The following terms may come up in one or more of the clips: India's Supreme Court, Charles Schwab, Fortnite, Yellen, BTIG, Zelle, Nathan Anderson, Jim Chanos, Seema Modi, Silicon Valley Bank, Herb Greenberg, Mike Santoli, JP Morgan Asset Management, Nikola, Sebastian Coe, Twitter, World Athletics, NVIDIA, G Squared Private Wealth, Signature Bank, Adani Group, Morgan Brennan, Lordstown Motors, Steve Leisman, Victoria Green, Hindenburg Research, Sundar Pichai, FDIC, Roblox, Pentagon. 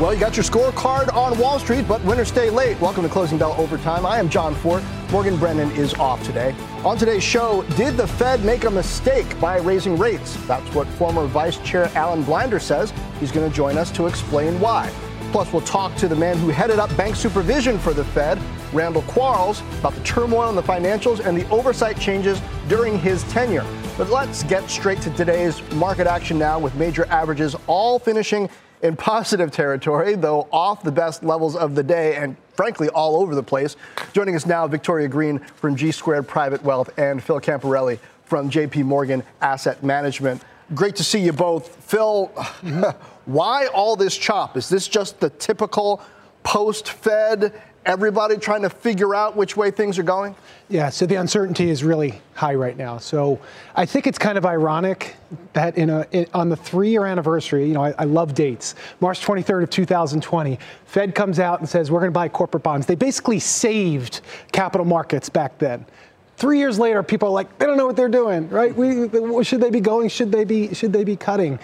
Well, you got your scorecard on Wall Street, but winners stay late. Welcome to Closing Bell Overtime. I am John Fort. Morgan Brennan is off today. On today's show, did the Fed make a mistake by raising rates? That's what former Vice Chair Alan Blinder says. He's going to join us to explain why. Plus, we'll talk to the man who headed up bank supervision for the Fed, Randal Quarles, about the turmoil in the financials and the oversight changes during his tenure. But let's get straight to today's market action now, with major averages all finishing in positive territory, though off the best levels of the day and, frankly, all over the place. Joining us now, Victoria Green from G Squared Private Wealth and Phil Camporeale from JP Morgan Asset Management. Great to see you both. Phil, why all this chop? Is this just the typical post-Fed, everybody trying to figure out which way things are going? Yeah, so the uncertainty is really high right now. So I think it's kind of ironic that on the three-year anniversary, I love dates, March 23rd of 2020, Fed comes out and says, we're going to buy corporate bonds. They basically saved capital markets back then. 3 years later, people are like, they don't know what they're doing, right? Should they be going? Should they be cutting?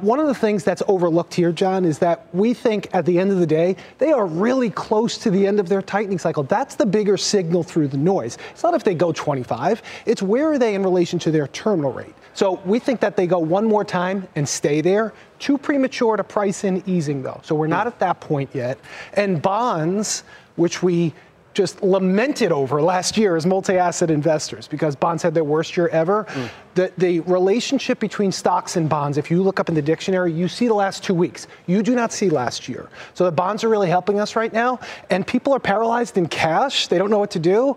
One of the things that's overlooked here, John, is that we think at the end of the day, they are really close to the end of their tightening cycle. That's the bigger signal through the noise. It's not if they go 25. It's where are they in relation to their terminal rate. So we think that they go one more time and stay there. Too premature to price in easing, though. So we're not at that point yet. And bonds, which we just lamented over last year as multi-asset investors because bonds had their worst year ever. The relationship between stocks and bonds, if you look up in the dictionary, you see the last 2 weeks. You do not see last year. So the bonds are really helping us right now, and people are paralyzed in cash. They don't know what to do.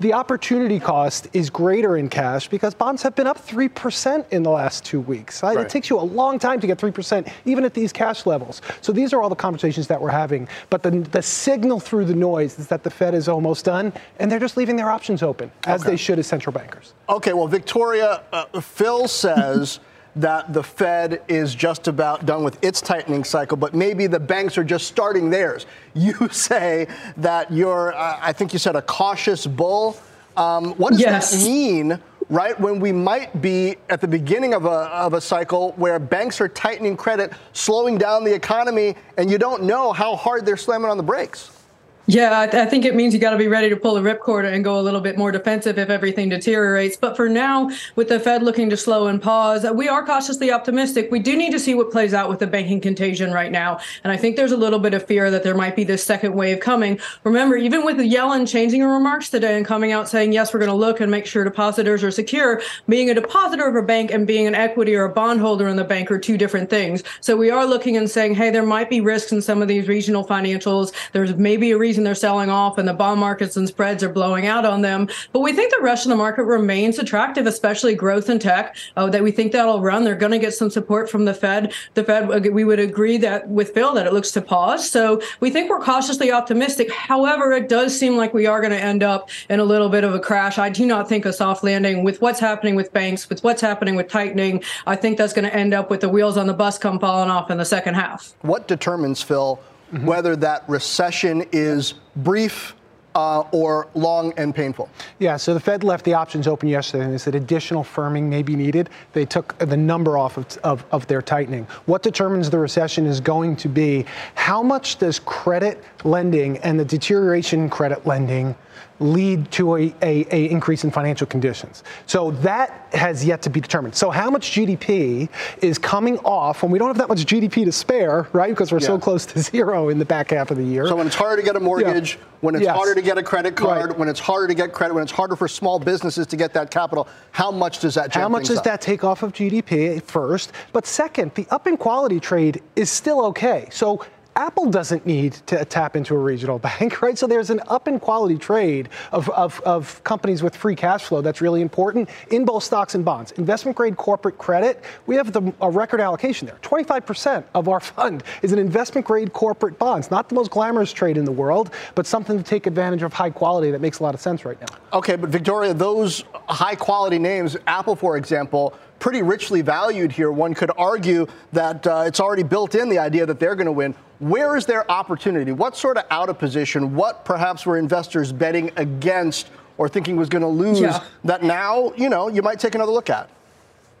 The opportunity cost is greater in cash because bonds have been up 3% in the last 2 weeks. Right? Right. It takes you a long time to get 3%, even at these cash levels. So these are all the conversations that we're having. But the signal through the noise is that the Fed is almost done, and they're just leaving their options open, as they should as central bankers. Okay, well, Victoria, Phil says that the Fed is just about done with its tightening cycle, but maybe the banks are just starting theirs. You say that you're, I think you said, a cautious bull. What does that mean, right, when we might be at the beginning of a cycle where banks are tightening credit, slowing down the economy, and you don't know how hard they're slamming on the brakes? Yeah, I think it means you got to be ready to pull the ripcord and go a little bit more defensive if everything deteriorates. But for now, with the Fed looking to slow and pause, we are cautiously optimistic. We do need to see what plays out with the banking contagion right now. And I think there's a little bit of fear that there might be this second wave coming. Remember, even with Yellen changing her remarks today and coming out saying, yes, we're going to look and make sure depositors are secure, being a depositor of a bank and being an equity or a bondholder in the bank are two different things. So we are looking and saying, hey, there might be risks in some of these regional financials. There's maybe a reason they're selling off and the bond markets and spreads are blowing out on them. But we think the rest of the market remains attractive, especially growth and tech, that we think that'll run. They're going to get some support from the Fed. The Fed, we would agree that with Phil that it looks to pause. So we think we're cautiously optimistic. However, it does seem like we are going to end up in a little bit of a crash. I do not think a soft landing with what's happening with banks, with what's happening with tightening. I think that's going to end up with the wheels on the bus come falling off in the second half. What determines, Phil, whether that recession is brief or long and painful? Yeah, so the Fed left the options open yesterday, and they said additional firming may be needed. They took the number off of their tightening. What determines the recession is going to be how much does credit lending and the deterioration in credit lending lead to a increase in financial conditions. So that has yet to be determined. So how much GDP is coming off when we don't have that much GDP to spare, right? Because we're so close to zero in the back half of the year. So when it's harder to get a mortgage, when it's harder to get a credit card, when it's harder to get credit, when it's harder for small businesses to get that capital, how much does that that take off of GDP first? But second, the up in quality trade is still okay. So Apple doesn't need to tap into a regional bank, right? So there's an up in quality trade of companies with free cash flow that's really important in both stocks and bonds. Investment grade corporate credit, we have a record allocation there. 25% of our fund is in investment grade corporate bonds. Not the most glamorous trade in the world, but something to take advantage of high quality that makes a lot of sense right now. Okay, but Victoria, those high quality names, Apple, for example, pretty richly valued here. One could argue that it's already built in the idea that they're going to win. Where is their opportunity? What sort of out of position? What perhaps were investors betting against or thinking was going to lose that now, you know, you might take another look at?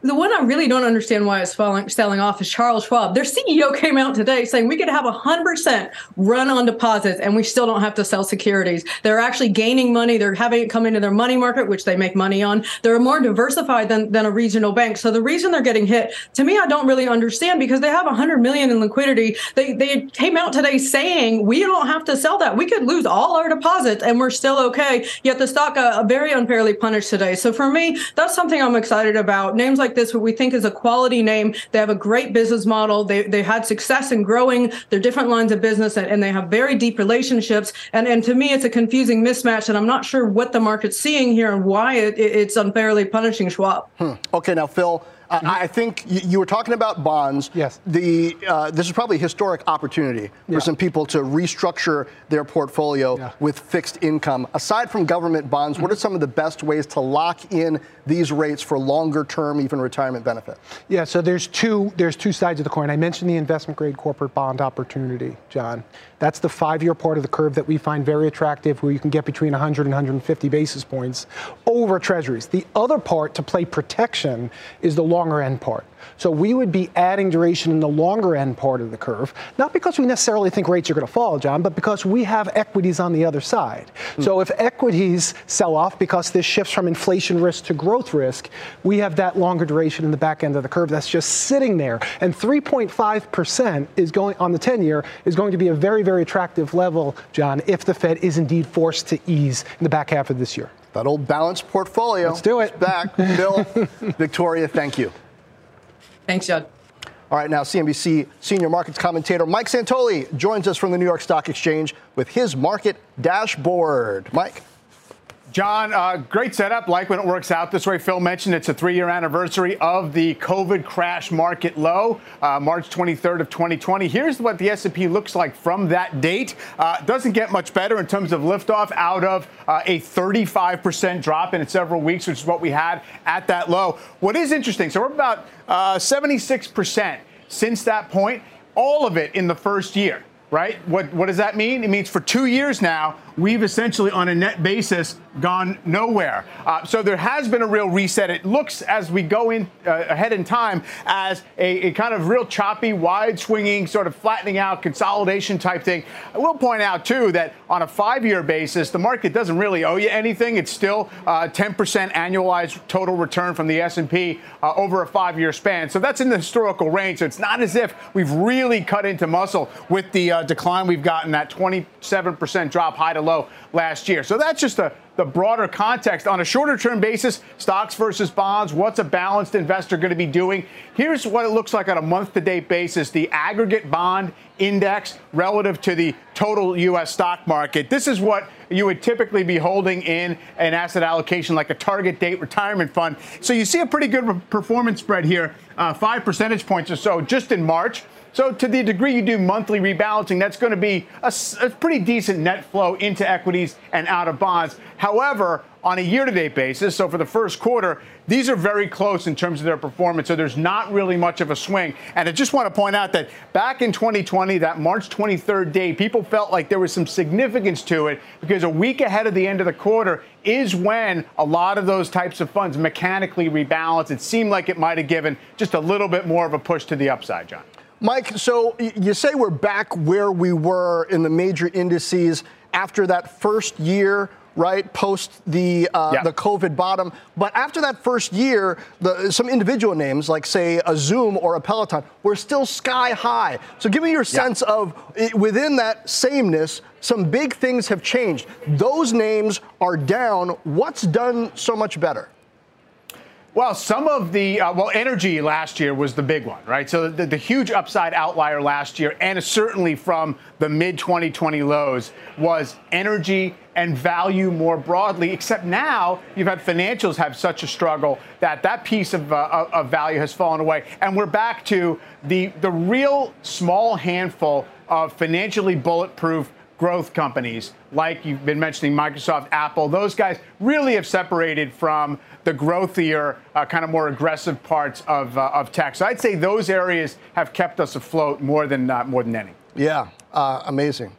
The one I really don't understand why it's selling off is Charles Schwab. Their CEO came out today saying we could have 100% run on deposits and we still don't have to sell securities. They're actually gaining money. They're having it come into their money market, which they make money on. They're more diversified than a regional bank. So the reason they're getting hit, to me, I don't really understand, because they have $100 million in liquidity. They came out today saying we don't have to sell that. We could lose all our deposits and we're still okay. Yet the stock very unfairly punished today. So for me, that's something I'm excited about. Names like this, what we think is a quality name. They have a great business model. They had success in growing their different lines of business, and they have very deep relationships. And to me, it's a confusing mismatch, and I'm not sure what the market's seeing here and why it's unfairly punishing Schwab. Okay, now, Phil, I think you were talking about bonds. Yes. This is probably a historic opportunity for some people to restructure their portfolio with fixed income. Aside from government bonds, what are some of the best ways to lock in these rates for longer term, even retirement benefit? Yeah, so there's two sides of the coin. I mentioned the investment grade corporate bond opportunity, John. That's the 5-year part of the curve that we find very attractive, where you can get between 100 and 150 basis points over treasuries. The other part to play protection is the longer end part. So we would be adding duration in the longer end part of the curve, not because we necessarily think rates are going to fall, John, but because we have equities on the other side. So if equities sell off because this shifts from inflation risk to growth risk, we have that longer duration in the back end of the curve that's just sitting there. And 3.5% is going on the 10-year is going to be a very, very attractive level, John, if the Fed is indeed forced to ease in the back half of this year. That old balanced portfolio. Let's do it. Back. Bill, Victoria, thank you. Thanks, John. All right, now CNBC senior markets commentator Mike Santoli joins us from the New York Stock Exchange with his market dashboard. Mike. John, great setup. Like when it works out this way. Phil mentioned it's a 3-year anniversary of the COVID crash market low, March 23rd of 2020. Here's what the S&P looks like from that date. Doesn't get much better in terms of liftoff out of a 35% drop in several weeks, which is what we had at that low. What is interesting, so we're about 76% since that point, all of it in the first year, right? What does that mean? It means for 2 years now, we've essentially on a net basis gone nowhere. So there has been a real reset. It looks as we go in ahead in time as a kind of real choppy, wide swinging, sort of flattening out, consolidation type thing. I will point out, too, that on a 5-year basis, the market doesn't really owe you anything. It's still 10% annualized total return from the S&P over a 5-year span. So that's in the historical range. So it's not as if we've really cut into muscle with the decline we've gotten, that 27% drop high to low last year. So that's just the broader context. On a shorter term basis, stocks versus bonds, what's a balanced investor going to be doing? Here's what it looks like on a month-to-date basis, the aggregate bond index relative to the total U.S. stock market. This is what you would typically be holding in an asset allocation like a target date retirement fund. So you see a pretty good performance spread here, 5 percentage points or so just in March. So to the degree you do monthly rebalancing, that's going to be a pretty decent net flow into equities and out of bonds. However, on a year-to-date basis, so for the first quarter, these are very close in terms of their performance, so there's not really much of a swing. And I just want to point out that back in 2020, that March 23rd day, people felt like there was some significance to it because a week ahead of the end of the quarter is when a lot of those types of funds mechanically rebalance. It seemed like it might have given just a little bit more of a push to the upside, John. Mike, so you say we're back where we were in the major indices after that first year, right, post the COVID bottom. But after that first year, some individual names like, say, a Zoom or a Peloton were still sky high. So give me your sense of, within that sameness, some big things have changed. Those names are down. What's done so much better? Well, some of the energy last year was the big one, right? So the huge upside outlier last year, and certainly from the mid-2020 lows, was energy and value more broadly, except now you've had financials have such a struggle that that piece of value has fallen away. And we're back to the real small handful of financially bulletproof growth companies, like you've been mentioning, Microsoft, Apple. Those guys really have separated from the growthier, kind of more aggressive parts of tech. So I'd say those areas have kept us afloat more than any. Yeah, amazing.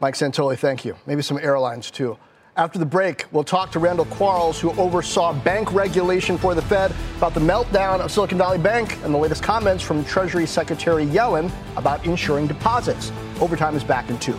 Mike Santoli, thank you. Maybe some airlines, too. After the break, we'll talk to Randal Quarles, who oversaw bank regulation for the Fed, about the meltdown of Silicon Valley Bank and the latest comments from Treasury Secretary Yellen about insuring deposits. Overtime is back in 2.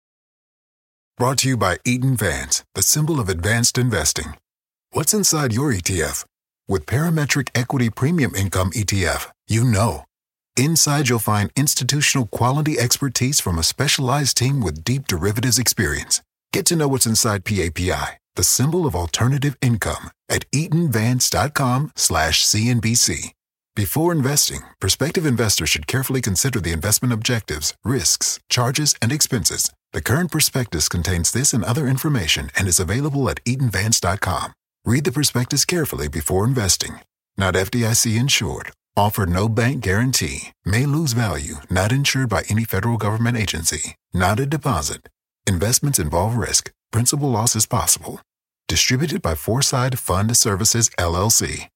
Brought to you by Eaton Vance, the symbol of advanced investing. What's inside your ETF? With Parametric Equity Premium Income ETF, you know. Inside you'll find institutional quality expertise from a specialized team with deep derivatives experience. Get to know what's inside PAPI, the symbol of alternative income, at eatonvance.com/CNBC. Before investing, prospective investors should carefully consider the investment objectives, risks, charges, and expenses. The current prospectus contains this and other information and is available at eatonvance.com. Read the prospectus carefully before investing. Not FDIC insured. Offer no bank guarantee. May lose value. Not insured by any federal government agency. Not a deposit. Investments involve risk. Principal loss is possible. Distributed by Foreside Fund Services, LLC.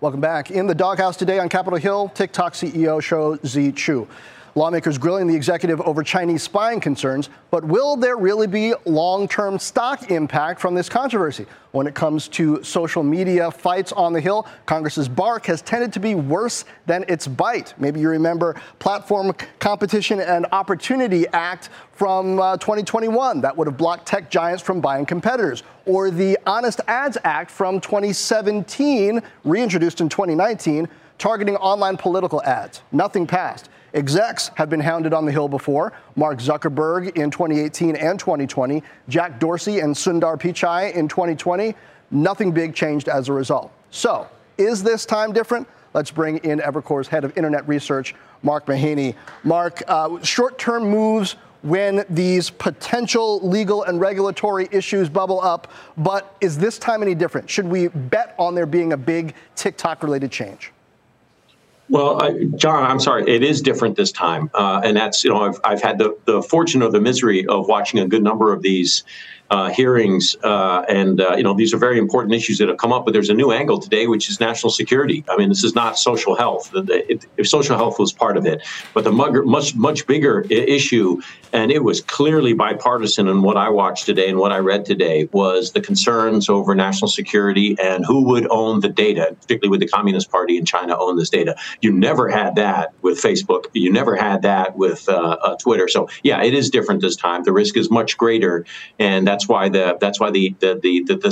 Welcome back. In the doghouse today on Capitol Hill, TikTok CEO Shou Zi Chew. Lawmakers grilling the executive over Chinese spying concerns, but will there really be long-term stock impact from this controversy? When it comes to social media fights on the Hill, Congress's bark has tended to be worse than its bite. Maybe you remember Platform Competition and Opportunity Act from 2021 that would have blocked tech giants from buying competitors, or the Honest Ads Act from 2017, reintroduced in 2019, targeting online political ads. Nothing passed. Execs have been hounded on the Hill before. Mark Zuckerberg in 2018 and 2020, Jack Dorsey and Sundar Pichai in 2020. Nothing big changed as a result. So, is this time different? Let's bring in Evercore's head of internet research, Mark Mahaney. Mark, short-term moves when these potential legal and regulatory issues bubble up, but is this time any different? Should we bet on there being a big TikTok-related change? Well, John, I'm sorry. It is different this time. And that's, you know, I've had the fortune or the misery of watching a good number of these hearings. You know, these are very important issues that have come up. But there's a new angle today, which is national security. I mean, this is not social health. If social health was part of it. But the much bigger issue, and it was clearly bipartisan in what I watched today and what I read today, was the concerns over national security and who would own the data, particularly with the Communist Party in China own this data. You never had that with Facebook. You never had that with Twitter. So, yeah, it is different this time. The risk is much greater. And that's why the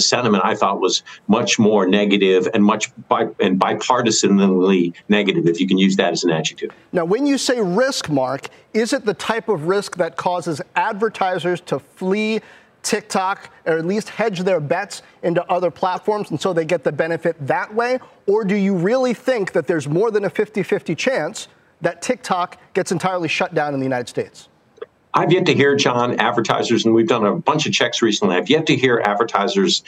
sentiment, I thought, was much more negative and bipartisanly negative, if you can use that as an adjective. Now, when you say risk, Mark, is it the type of risk that causes advertisers to flee TikTok, or at least hedge their bets into other platforms, and so they get the benefit that way? Or do you really think that there's more than a 50-50 chance that TikTok gets entirely shut down in the United States? I've yet to hear, John, advertisers, and we've done a bunch of checks recently, I've yet to hear advertisers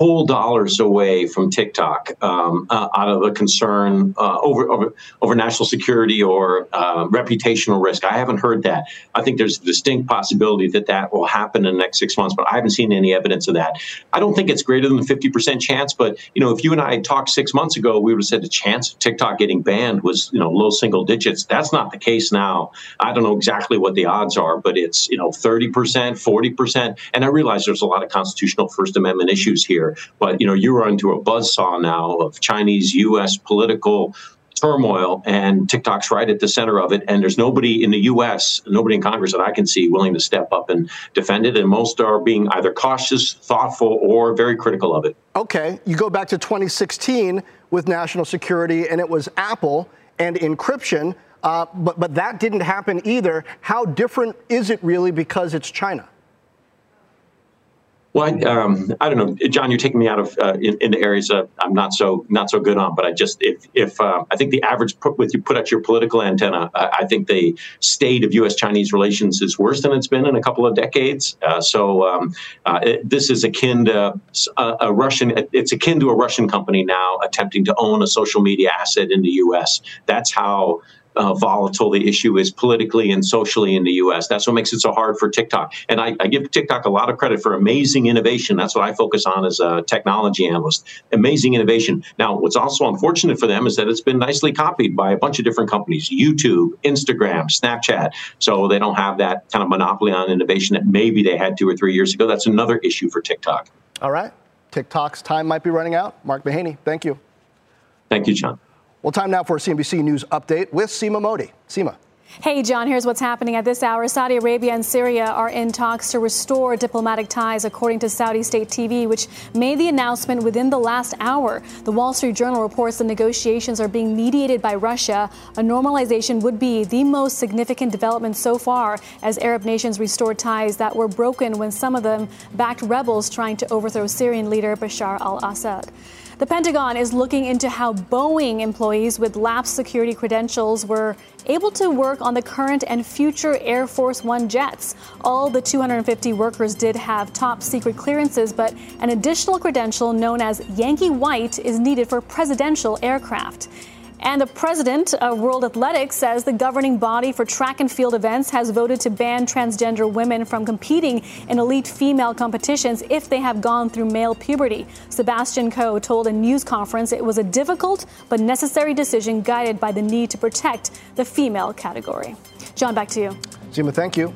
pull dollars away from TikTok out of a concern over national security or reputational risk. I haven't heard that. I think there's a distinct possibility that that will happen in the next 6 months, but I haven't seen any evidence of that. I don't think it's greater than a 50% chance, but you know, if you and I had talked 6 months ago, we would have said the chance of TikTok getting banned was low single digits. That's not the case now. I don't know exactly what the odds are, but it's 30%, 40%. And I realize there's a lot of constitutional First Amendment issues here, but you are into a buzzsaw now of Chinese U.S. political turmoil, and TikTok's right at the center of it. And there's nobody in the U.S., nobody in Congress that I can see willing to step up and defend it. And most are being either cautious, thoughtful, or very critical of it. Okay, you go back to 2016 with national security, and it was Apple and encryption, but that didn't happen either. How different is it really because it's China? Well, I don't know, John. You're taking me out of in the areas I'm not so good on. But I just if I think the average put out your political antenna, I think the state of U.S.-Chinese relations is worse than it's been in a couple of decades. This is akin to a Russian. It's akin to a Russian company now attempting to own a social media asset in the U.S. That's how volatile the issue is politically and socially in the U.S. That's what makes it so hard for TikTok. And I give TikTok a lot of credit for amazing innovation. That's what I focus on as a technology analyst, amazing innovation. Now, what's also unfortunate for them is that it's been nicely copied by a bunch of different companies, YouTube, Instagram, Snapchat. So they don't have that kind of monopoly on innovation that maybe they had 2 or 3 years ago. That's another issue for TikTok. All right. TikTok's time might be running out. Mark Mahaney, thank you. Thank you, John. Well, time now for a CNBC News update with Seema Modi. Seema. Hey, John, here's what's happening at this hour. Saudi Arabia and Syria are in talks to restore diplomatic ties, according to Saudi State TV, which made the announcement within the last hour. The Wall Street Journal reports the negotiations are being mediated by Russia. A normalization would be the most significant development so far as Arab nations restore ties that were broken when some of them backed rebels trying to overthrow Syrian leader Bashar al-Assad. The Pentagon is looking into how Boeing employees with lapsed security credentials were able to work on the current and future Air Force One jets. All the 250 workers did have top secret clearances, but an additional credential known as Yankee White is needed for presidential aircraft. And the president of World Athletics says the governing body for track and field events has voted to ban transgender women from competing in elite female competitions if they have gone through male puberty. Sebastian Coe told a news conference it was a difficult but necessary decision guided by the need to protect the female category. John, back to you. Seema, thank you.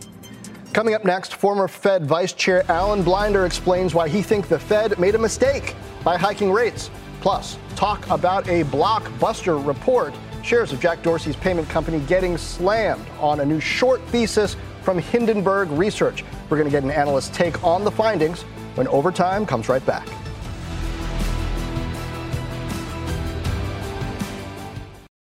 Coming up next, former Fed Vice Chair Alan Blinder explains why he thinks the Fed made a mistake by hiking rates. Plus, talk about a blockbuster report, shares of Jack Dorsey's payment company getting slammed on a new short thesis from Hindenburg Research. We're going to get an analyst take on the findings when Overtime comes right back.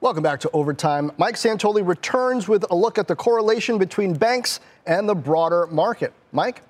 Welcome back to Overtime. Mike Santoli returns with a look at the correlation between banks and the broader market. Mike?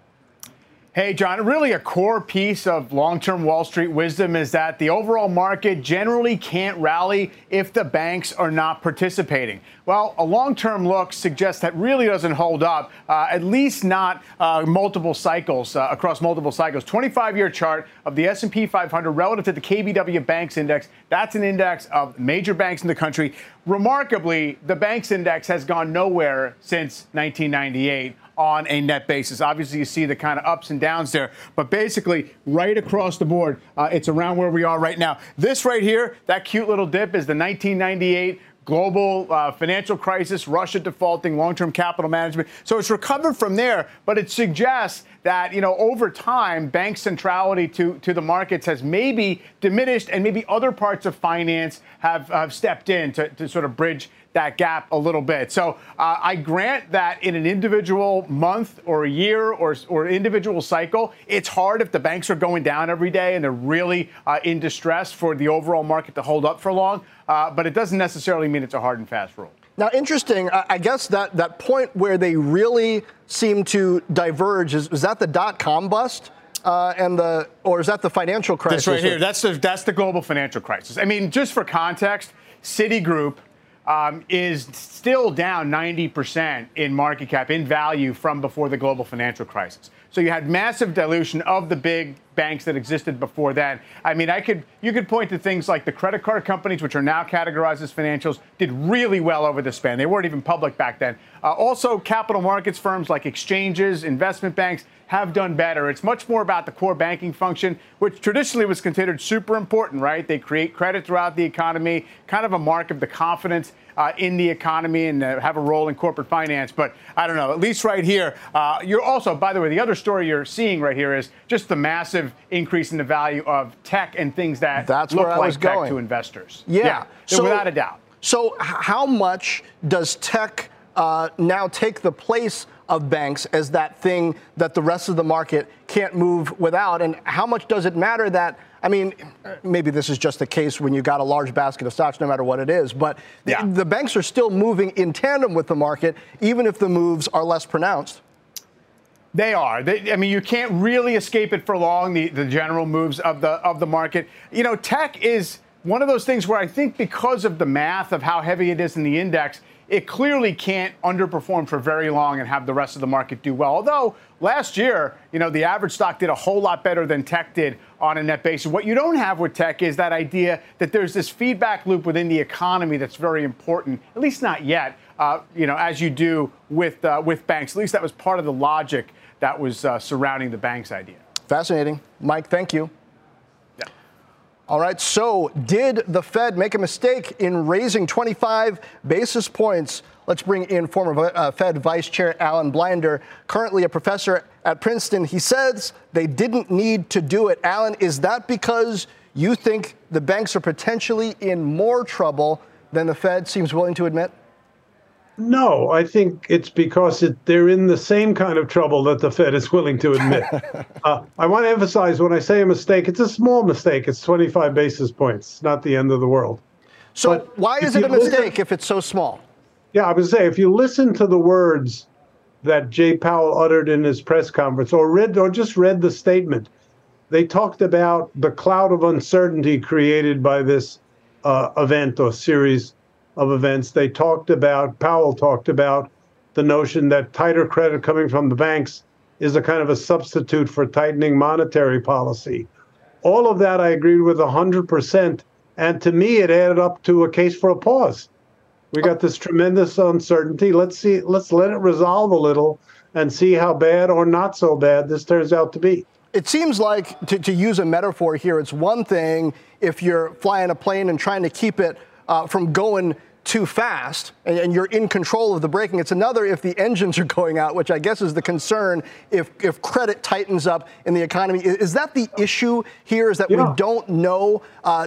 Hey, John, really a core piece of long-term Wall Street wisdom is that the overall market generally can't rally if the banks are not participating. Well, a long-term look suggests that really doesn't hold up, at least not across multiple cycles. 25-year chart of the S&P 500 relative to the KBW Banks Index. That's an index of major banks in the country. Remarkably, the banks index has gone nowhere since 1998 on a net basis. Obviously, you see the kind of ups and downs there, but basically right across the board, it's around where we are right now. This right here, that cute little dip is the 1998 global financial crisis, Russia defaulting, long-term capital management. So it's recovered from there, but it suggests that, over time, bank centrality to the markets has maybe diminished, and maybe other parts of finance have stepped in to sort of bridge that gap a little bit. So I grant that in an individual month or a year or individual cycle, it's hard if the banks are going down every day and they're really in distress for the overall market to hold up for long. But it doesn't necessarily mean it's a hard and fast rule. Now, interesting, I guess that point where they really seem to diverge, is that the dot-com bust? Or is that the financial crisis? That's right here. That's the global financial crisis. I mean, just for context, Citigroup is still down 90% in market cap, in value, from before the global financial crisis. So you had massive dilution of the big banks that existed before then. I mean, you could point to things like the credit card companies, which are now categorized as financials, did really well over the span. They weren't even public back then. Also, capital markets firms like exchanges, investment banks have done better. It's much more about the core banking function, which traditionally was considered super important, right? They create credit throughout the economy, kind of a mark of the confidence in the economy, and have a role in corporate finance. But I don't know, at least right here, you're also, by the way, the other story you're seeing right here is just the massive increase in the value of tech and things that look like tech to investors. Yeah. So without a doubt. So how much does tech now take the place of banks as that thing that the rest of the market can't move without? And how much does it matter that, I mean, maybe this is just the case when you got a large basket of stocks, no matter what it is, but the banks are still moving in tandem with the market, even if the moves are less pronounced. They are. I mean, you can't really escape it for long, the general moves of the market. You know, tech is one of those things where I think because of the math of how heavy it is in the index, it clearly can't underperform for very long and have the rest of the market do well. Although last year, you know, the average stock did a whole lot better than tech did on a net basis. What you don't have with tech is that idea that there's this feedback loop within the economy that's very important, at least not yet, you know, as you do with banks. At least that was part of the logic that was surrounding the banks idea. Fascinating. Mike, thank you. All right, so did the Fed make a mistake in raising 25 basis points? Let's bring in former Fed Vice Chair Alan Blinder, currently a professor at Princeton. He says they didn't need to do it. Alan, is that because you think the banks are potentially in more trouble than the Fed seems willing to admit? No, I think it's because they're in the same kind of trouble that the Fed is willing to admit. I want to emphasize, when I say a mistake, it's a small mistake. It's 25 basis points, not the end of the world. So but why is it a mistake if it's so small? Yeah, I would say if you listen to the words that Jay Powell uttered in his press conference, or just read the statement, they talked about the cloud of uncertainty created by this event or series of events. They talked about, Powell talked about the notion that tighter credit coming from the banks is a kind of a substitute for tightening monetary policy. All of that I agreed with 100%. And to me, it added up to a case for a pause. We got this tremendous uncertainty. Let's let it resolve a little and see how bad or not so bad this turns out to be. It seems like, to use a metaphor here, it's one thing if you're flying a plane and trying to keep it from going too fast, and you're in control of the braking. It's another if the engines are going out, which I guess is the concern if credit tightens up in the economy. Is that the issue here, is that we don't know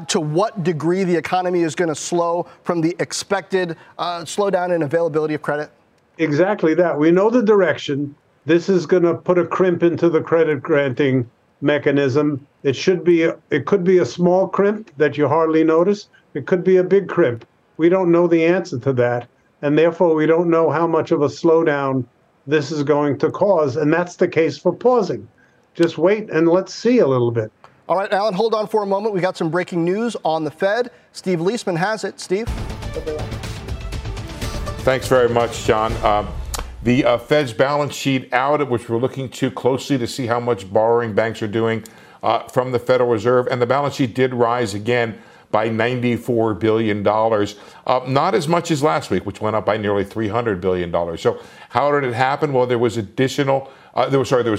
to what degree the economy is going to slow from the expected slowdown in availability of credit? Exactly that. We know the direction. This is going to put a crimp into the credit granting mechanism. It could be a small crimp that you hardly notice. It could be a big crimp. We don't know the answer to that, and therefore we don't know how much of a slowdown this is going to cause, and that's the case for pausing. Just wait and let's see a little bit. All right, Alan, hold on for a moment. We got some breaking news on the Fed. Steve Leisman has it. Steve? Thanks very much, John. The Fed's balance sheet audit, which we're looking to closely to see how much borrowing banks are doing from the Federal Reserve, and the balance sheet did rise again by $94 billion, not as much as last week, which went up by nearly $300 billion. So how did it happen? Well, there was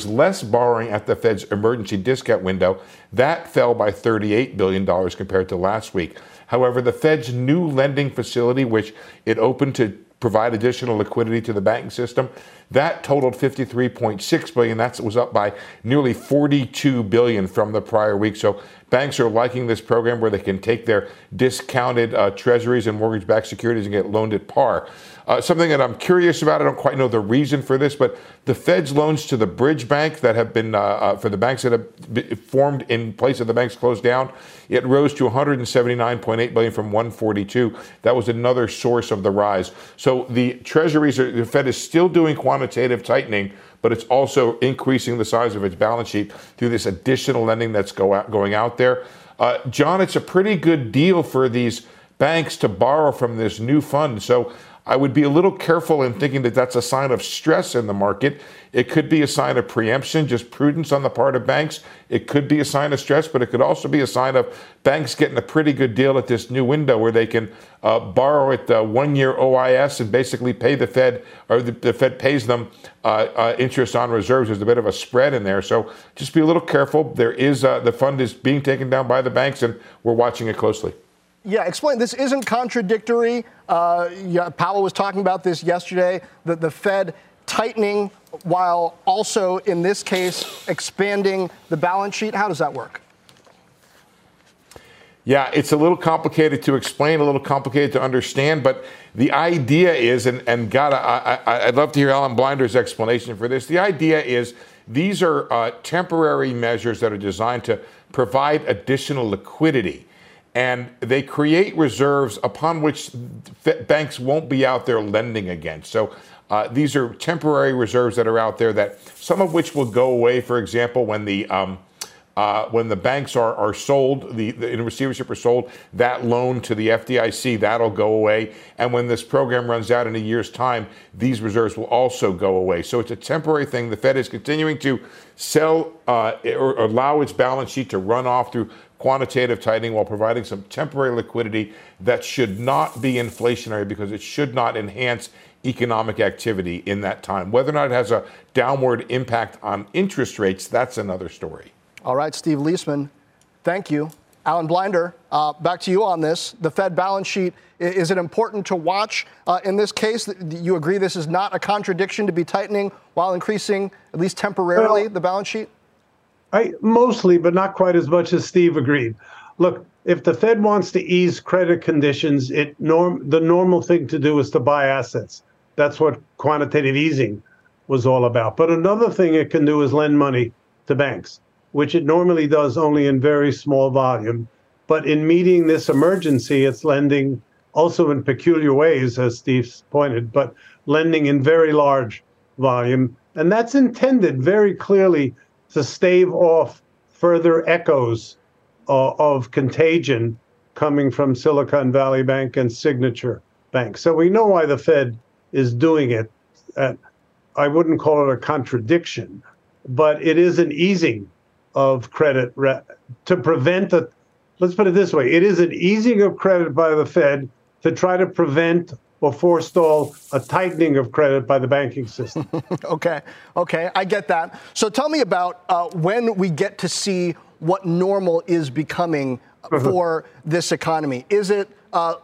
less borrowing at the Fed's emergency discount window. That fell by $38 billion compared to last week. However, the Fed's new lending facility, which it opened to provide additional liquidity to the banking system, that totaled $53.6 billion. That was up by nearly $42 billion from the prior week. So Banks are liking this program where they can take their discounted treasuries and mortgage-backed securities and get loaned at par. Something that I'm curious about, I don't quite know the reason for this, but the Fed's loans to the bridge bank that have been, for the banks that have formed in place of the banks closed down, it rose to $179.8 billion from $142. That was another source of the rise. So the treasuries, the Fed is still doing quantitative tightening, but it's also increasing the size of its balance sheet through this additional lending that's going out there. John, it's a pretty good deal for these banks to borrow from this new fund. So I would be a little careful in thinking that that's a sign of stress in the market. It could be a sign of preemption, just prudence on the part of banks. It could be a sign of stress, but it could also be a sign of banks getting a pretty good deal at this new window where they can borrow at the one-year OIS and basically pay the Fed, or the Fed pays them interest on reserves. There's a bit of a spread in there. So just be a little careful. There is the fund is being taken down by the banks, and we're watching it closely. Yeah, explain. This isn't contradictory. Yeah, Powell was talking about this yesterday, that the Fed tightening while also, in this case, expanding the balance sheet. How does that work? Yeah, it's a little complicated to explain, a little complicated to understand, but the idea is, and God, I'd love to hear Alan Blinder's explanation for this. The idea is these are temporary measures that are designed to provide additional liquidity. And they create reserves upon which banks won't be out there lending against. So these are temporary reserves that are out there, that some of which will go away, for example, when the banks are sold, in receivership are sold, that loan to the FDIC, that'll go away. And when this program runs out in a year's time, these reserves will also go away. So it's a temporary thing. The Fed is continuing to sell or allow its balance sheet to run off through quantitative tightening while providing some temporary liquidity that should not be inflationary, because it should not enhance economic activity in that time. Whether or not it has a downward impact on interest rates, that's another story. All right, Steve Leisman, thank you. Alan Blinder, back to you on this. The Fed balance sheet, is it important to watch in this case? You agree this is not a contradiction to be tightening while increasing, at least temporarily, the balance sheet? Mostly, but not quite as much as Steve agreed. Look, if the Fed wants to ease credit conditions, the normal thing to do is to buy assets. That's what quantitative easing was all about. But another thing it can do is lend money to banks, which it normally does only in very small volume. But in meeting this emergency, it's lending also in peculiar ways, as Steve's pointed, but lending in very large volume. And that's intended very clearly to stave off further echoes of contagion coming from Silicon Valley Bank and Signature Bank. So we know why the Fed is doing it. I wouldn't call it a contradiction, but it is an easing of credit to prevent a, let's put it this way, it is an easing of credit by the Fed to try to prevent or forestall a tightening of credit by the banking system. Okay, I get that. So tell me about when we get to see what normal is becoming for this economy. Is it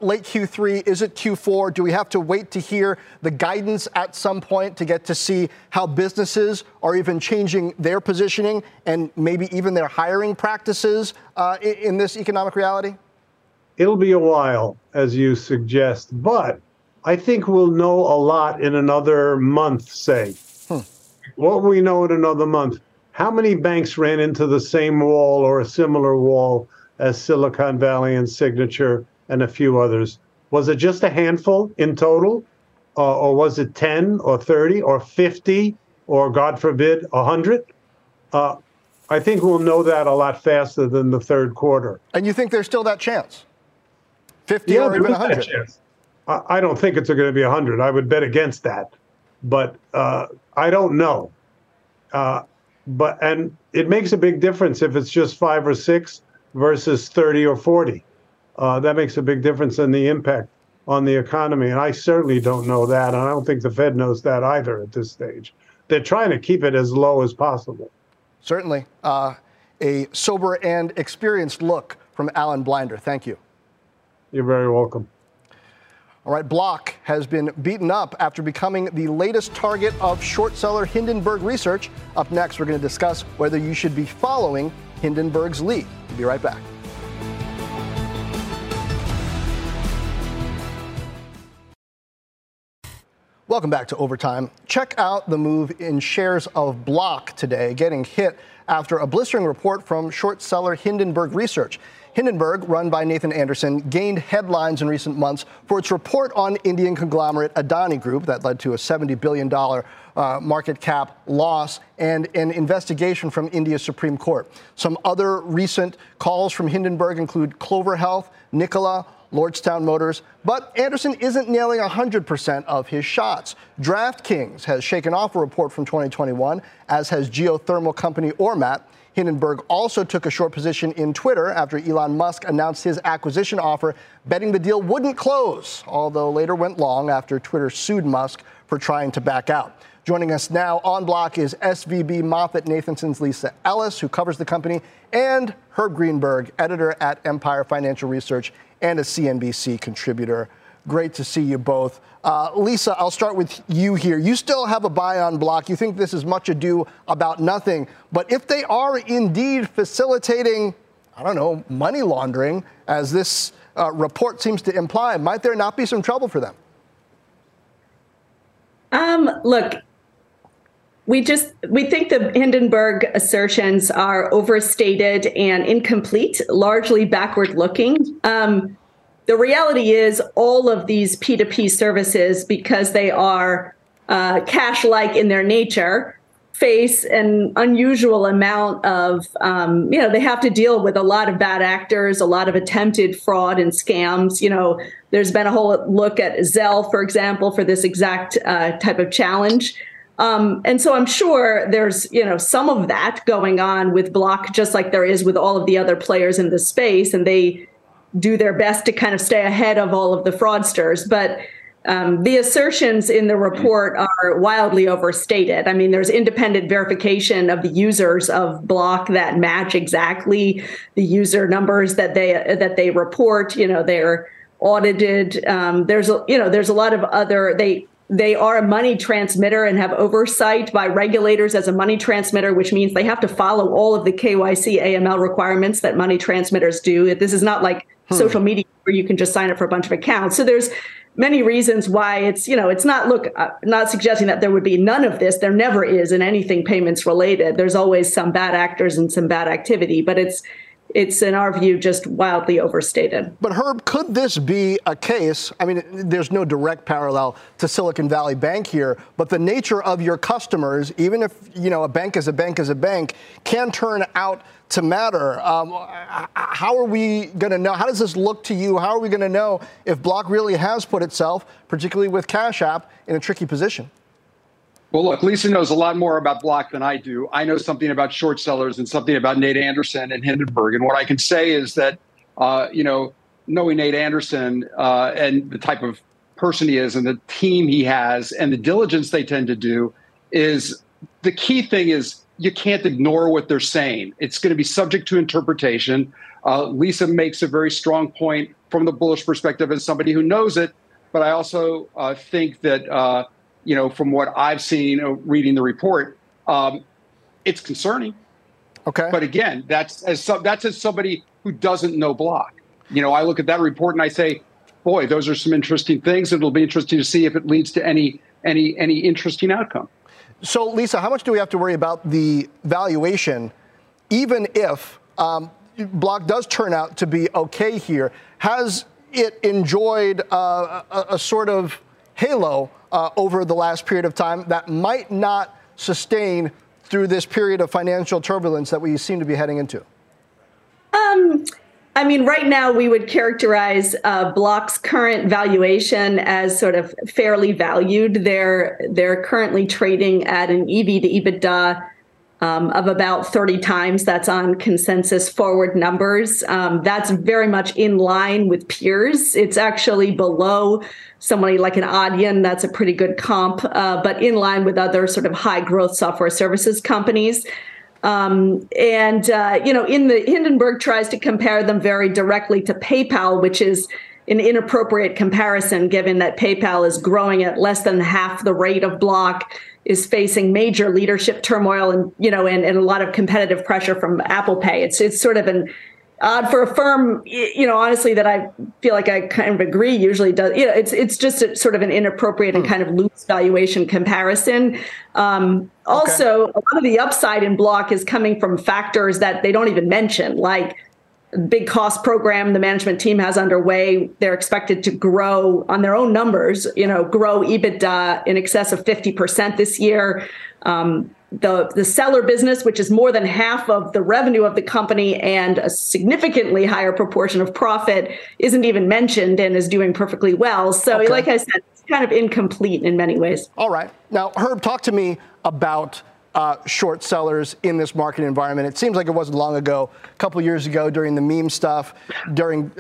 late Q3? Is it Q4? Do we have to wait to hear the guidance at some point to get to see how businesses are even changing their positioning and maybe even their hiring practices in this economic reality? It'll be a while, as you suggest, but I think we'll know a lot in another month, say. What we know in another month, how many banks ran into the same wall or a similar wall as Silicon Valley and Signature and a few others? Was it just a handful in total? Or was it 10 or 30 or 50 or, God forbid, 100? I think we'll know that a lot faster than the third quarter. And you think there's still that chance? 50 or even 100? I don't think it's going to be 100. I would bet against that. But I don't know. And it makes a big difference if it's just 5 or 6 versus 30 or 40. That makes a big difference in the impact on the economy. And I certainly don't know that. And I don't think the Fed knows that either at this stage. They're trying to keep it as low as possible. Certainly. A sober and experienced look from Alan Blinder. Thank you. You're very welcome. All right, Block has been beaten up after becoming the latest target of short seller Hindenburg Research. Up next, we're going to discuss whether you should be following Hindenburg's lead. We'll be right back. Welcome back to Overtime. Check out the move in shares of Block today, getting hit after a blistering report from short seller Hindenburg Research. Hindenburg, run by Nathan Anderson, gained headlines in recent months for its report on Indian conglomerate Adani Group that led to a $70 billion market cap loss and an investigation from India's Supreme Court. Some other recent calls from Hindenburg include Clover Health, Nikola, Lordstown Motors, but Anderson isn't nailing 100% of his shots. DraftKings has shaken off a report from 2021, as has geothermal company Ormat. Hindenburg also took a short position in Twitter after Elon Musk announced his acquisition offer, betting the deal wouldn't close, although later went long after Twitter sued Musk for trying to back out. Joining us now on Block is SVB Moffett Nathanson's Lisa Ellis, who covers the company, and Herb Greenberg, editor at Empire Financial Research and a CNBC contributor. Great to see you both. Lisa, I'll start with you here. You still have a buy on Block. You think this is much ado about nothing. But if they are indeed facilitating, I don't know, money laundering, as this report seems to imply, might there not be some trouble for them? Look, we think the Hindenburg assertions are overstated and incomplete, largely backward looking. The reality is all of these P2P services, because they are cash-like in their nature, face an unusual amount of, they have to deal with a lot of bad actors, a lot of attempted fraud and scams. You know, there's been a whole look at Zelle, for example, for this exact type of challenge. And so I'm sure there's, some of that going on with Block, just like there is with all of the other players in the space. And they do their best to kind of stay ahead of all of the fraudsters. But the assertions in the report are wildly overstated. I mean, there's independent verification of the users of Block that match exactly the user numbers that they report. They're audited. There's a lot of other They are a money transmitter and have oversight by regulators as a money transmitter, which means they have to follow all of the KYC AML requirements that money transmitters do. This is not like social media where you can just sign up for a bunch of accounts. So there's many reasons why it's, it's not, look, I'm not suggesting that there would be none of this. There never is in anything payments related. There's always some bad actors and some bad activity, but it's in our view, just wildly overstated. But Herb, could this be a case? I mean, there's no direct parallel to Silicon Valley Bank here, but the nature of your customers, even if, a bank is a bank is a bank, can turn out to matter. How are we going to know? How does this look to you? How are we going to know if Block really has put itself, particularly with Cash App, in a tricky position? Well, look, Lisa knows a lot more about Block than I do. I know something about short sellers and something about Nate Anderson and Hindenburg. And what I can say is that, knowing Nate Anderson and the type of person he is and the team he has and the diligence they tend to do, is the key thing is you can't ignore what they're saying. It's going to be subject to interpretation. Lisa makes a very strong point from the bullish perspective as somebody who knows it. But I also think that from what I've seen reading the report, it's concerning. Okay. But again, that's as somebody who doesn't know Block. I look at that report and I say, boy, those are some interesting things. It'll be interesting to see if it leads to any interesting outcome. So, Lisa, how much do we have to worry about the valuation, even if Block does turn out to be okay here? Has it enjoyed a sort of halo over the last period of time that might not sustain through this period of financial turbulence that we seem to be heading into? I mean, right now we would characterize Block's current valuation as sort of fairly valued. They're currently trading at an EV to EBITDA of about 30 times. That's on consensus forward numbers. That's very much in line with peers. It's actually below somebody like an Adyen. That's a pretty good comp, but in line with other sort of high growth software services companies. Hindenburg tries to compare them very directly to PayPal, which is an inappropriate comparison, given that PayPal is growing at less than half the rate of Block, is facing major leadership turmoil and a lot of competitive pressure from Apple Pay. It's sort of an odd for a firm, you know, honestly, that I feel like I kind of agree usually does. You know, it's just a, sort of an inappropriate and kind of loose valuation comparison. Also, a lot of the upside in Block is coming from factors that they don't even mention, like big cost program the management team has underway. They're expected to grow on their own numbers, you know, grow EBITDA in excess of 50% this year. The seller business, which is more than half of the revenue of the company and a significantly higher proportion of profit, isn't even mentioned and is doing perfectly well. So like I said, it's kind of incomplete in many ways. All right. Now, Herb, talk to me about short sellers in this market environment. It seems like it wasn't long ago, a couple years ago during the meme stuff, during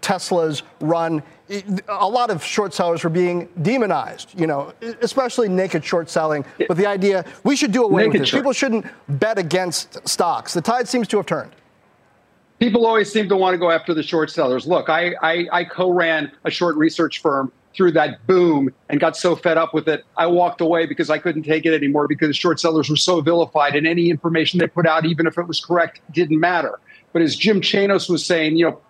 Tesla's run, a lot of short sellers were being demonized, you know, especially naked short selling. But the idea, we should do away with this. People shouldn't bet against stocks. The tide seems to have turned. People always seem to want to go after the short sellers. Look, I co-ran a short research firm through that boom and got so fed up with it, I walked away because I couldn't take it anymore because short sellers were so vilified and any information they put out, even if it was correct, didn't matter. But as Jim Chanos was saying, you know,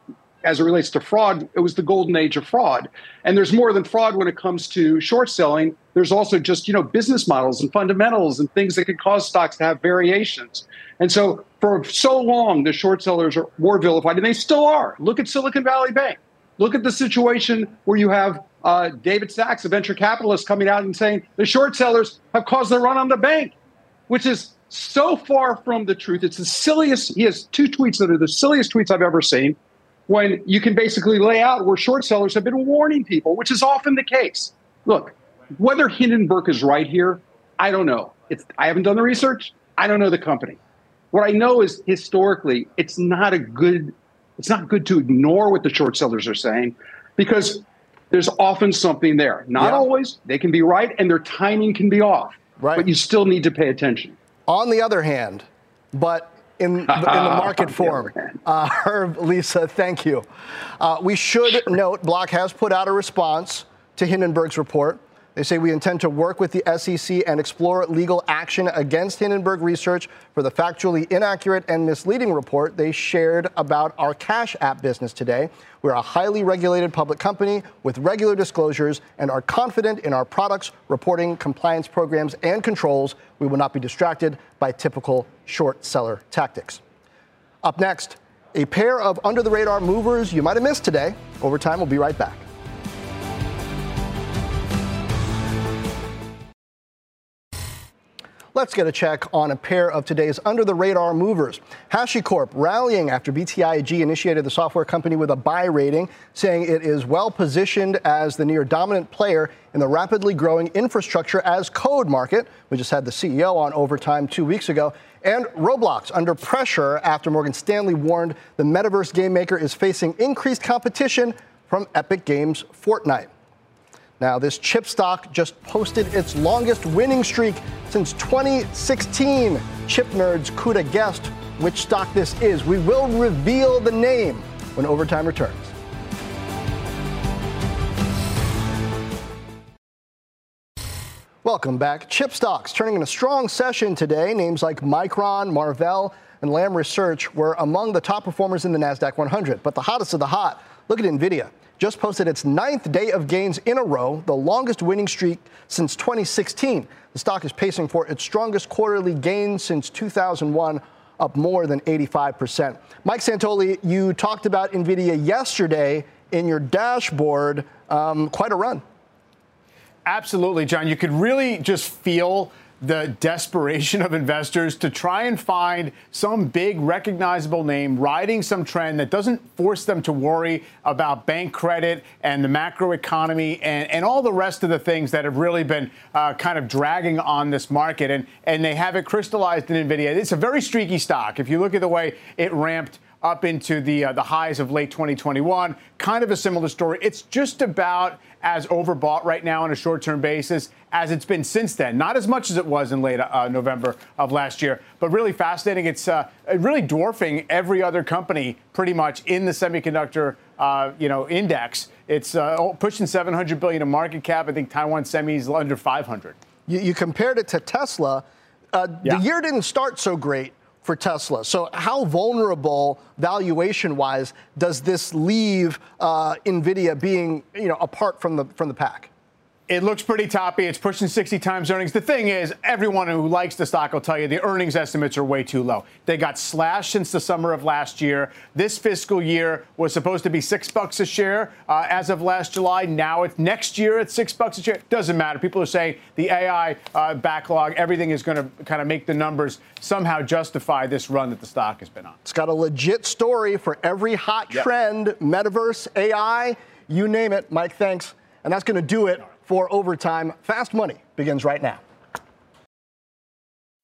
as it relates to fraud, it was the golden age of fraud. And there's more than fraud when it comes to short selling. There's also just, you know, business models and fundamentals and things that could cause stocks to have variations. And so for so long, the short sellers were vilified, and they still are. Look at Silicon Valley Bank. Look at the situation where you have David Sachs, a venture capitalist, coming out and saying the short sellers have caused the run on the bank, which is so far from the truth. It's the silliest. He has two tweets that are the silliest tweets I've ever seen, when you can basically lay out where short sellers have been warning people, which is often the case. Look, whether Hindenburg is right here, I don't know. I haven't done the research. I don't know the company. What I know is historically, it's not good to ignore what the short sellers are saying, because there's often something there. Not always. They can be right, and their timing can be off. Right. But you still need to pay attention. On the other hand, but in the market form, Herb, Lisa, thank you. We should note Block has put out a response to Hindenburg's report. They say we intend to work with the SEC and explore legal action against Hindenburg Research for the factually inaccurate and misleading report they shared about our Cash App business today. We're a highly regulated public company with regular disclosures and are confident in our products, reporting, compliance programs, and controls. We will not be distracted by typical short seller tactics. Up next, a pair of under-the-radar movers you might have missed today. Overtime, we'll be right back. Let's get a check on a pair of today's under-the-radar movers. HashiCorp rallying after BTIG initiated the software company with a buy rating, saying it is well-positioned as the near-dominant player in the rapidly growing infrastructure as code market. We just had the CEO on Overtime 2 weeks ago. And Roblox under pressure after Morgan Stanley warned the metaverse game maker is facing increased competition from Epic Games' Fortnite. Now, this chip stock just posted its longest winning streak since 2016. Chip nerds could have guessed which stock this is. We will reveal the name when Overtime returns. Welcome back. Chip stocks turning in a strong session today. Names like Micron, Marvell, and Lam Research were among the top performers in the NASDAQ 100. But the hottest of the hot, look at NVIDIA. Just posted its 9th day of gains in a row, the longest winning streak since 2016. The stock is pacing for its strongest quarterly gain since 2001, up more than 85%. Mike Santoli, you talked about NVIDIA yesterday in your dashboard. Quite a run. Absolutely, John. You could really just feel the desperation of investors to try and find some big recognizable name riding some trend that doesn't force them to worry about bank credit and the macroeconomy and all the rest of the things that have really been kind of dragging on this market. And they have it crystallized in NVIDIA. It's a very streaky stock. If you look at the way it ramped up into the highs of late 2021, kind of a similar story. It's just about as overbought right now on a short-term basis as it's been since then. Not as much as it was in late November of last year, but really fascinating. It's really dwarfing every other company pretty much in the semiconductor index. It's pushing $700 billion in market cap. I think Taiwan Semi is under $500. You compared it to Tesla. The year didn't start so great for Tesla. So how vulnerable, valuation-wise, does this leave NVIDIA being, apart from the pack? It looks pretty toppy. It's pushing 60 times earnings. The thing is, everyone who likes the stock will tell you the earnings estimates are way too low. They got slashed since the summer of last year. This fiscal year was supposed to be $6 a share as of last July. Now it's next year at $6 a share. Doesn't matter. People are saying the AI backlog, everything is going to kind of make the numbers somehow justify this run that the stock has been on. It's got a legit story for every hot trend, metaverse, AI, you name it. Mike, thanks. And that's going to do it for Overtime. Fast Money begins right now.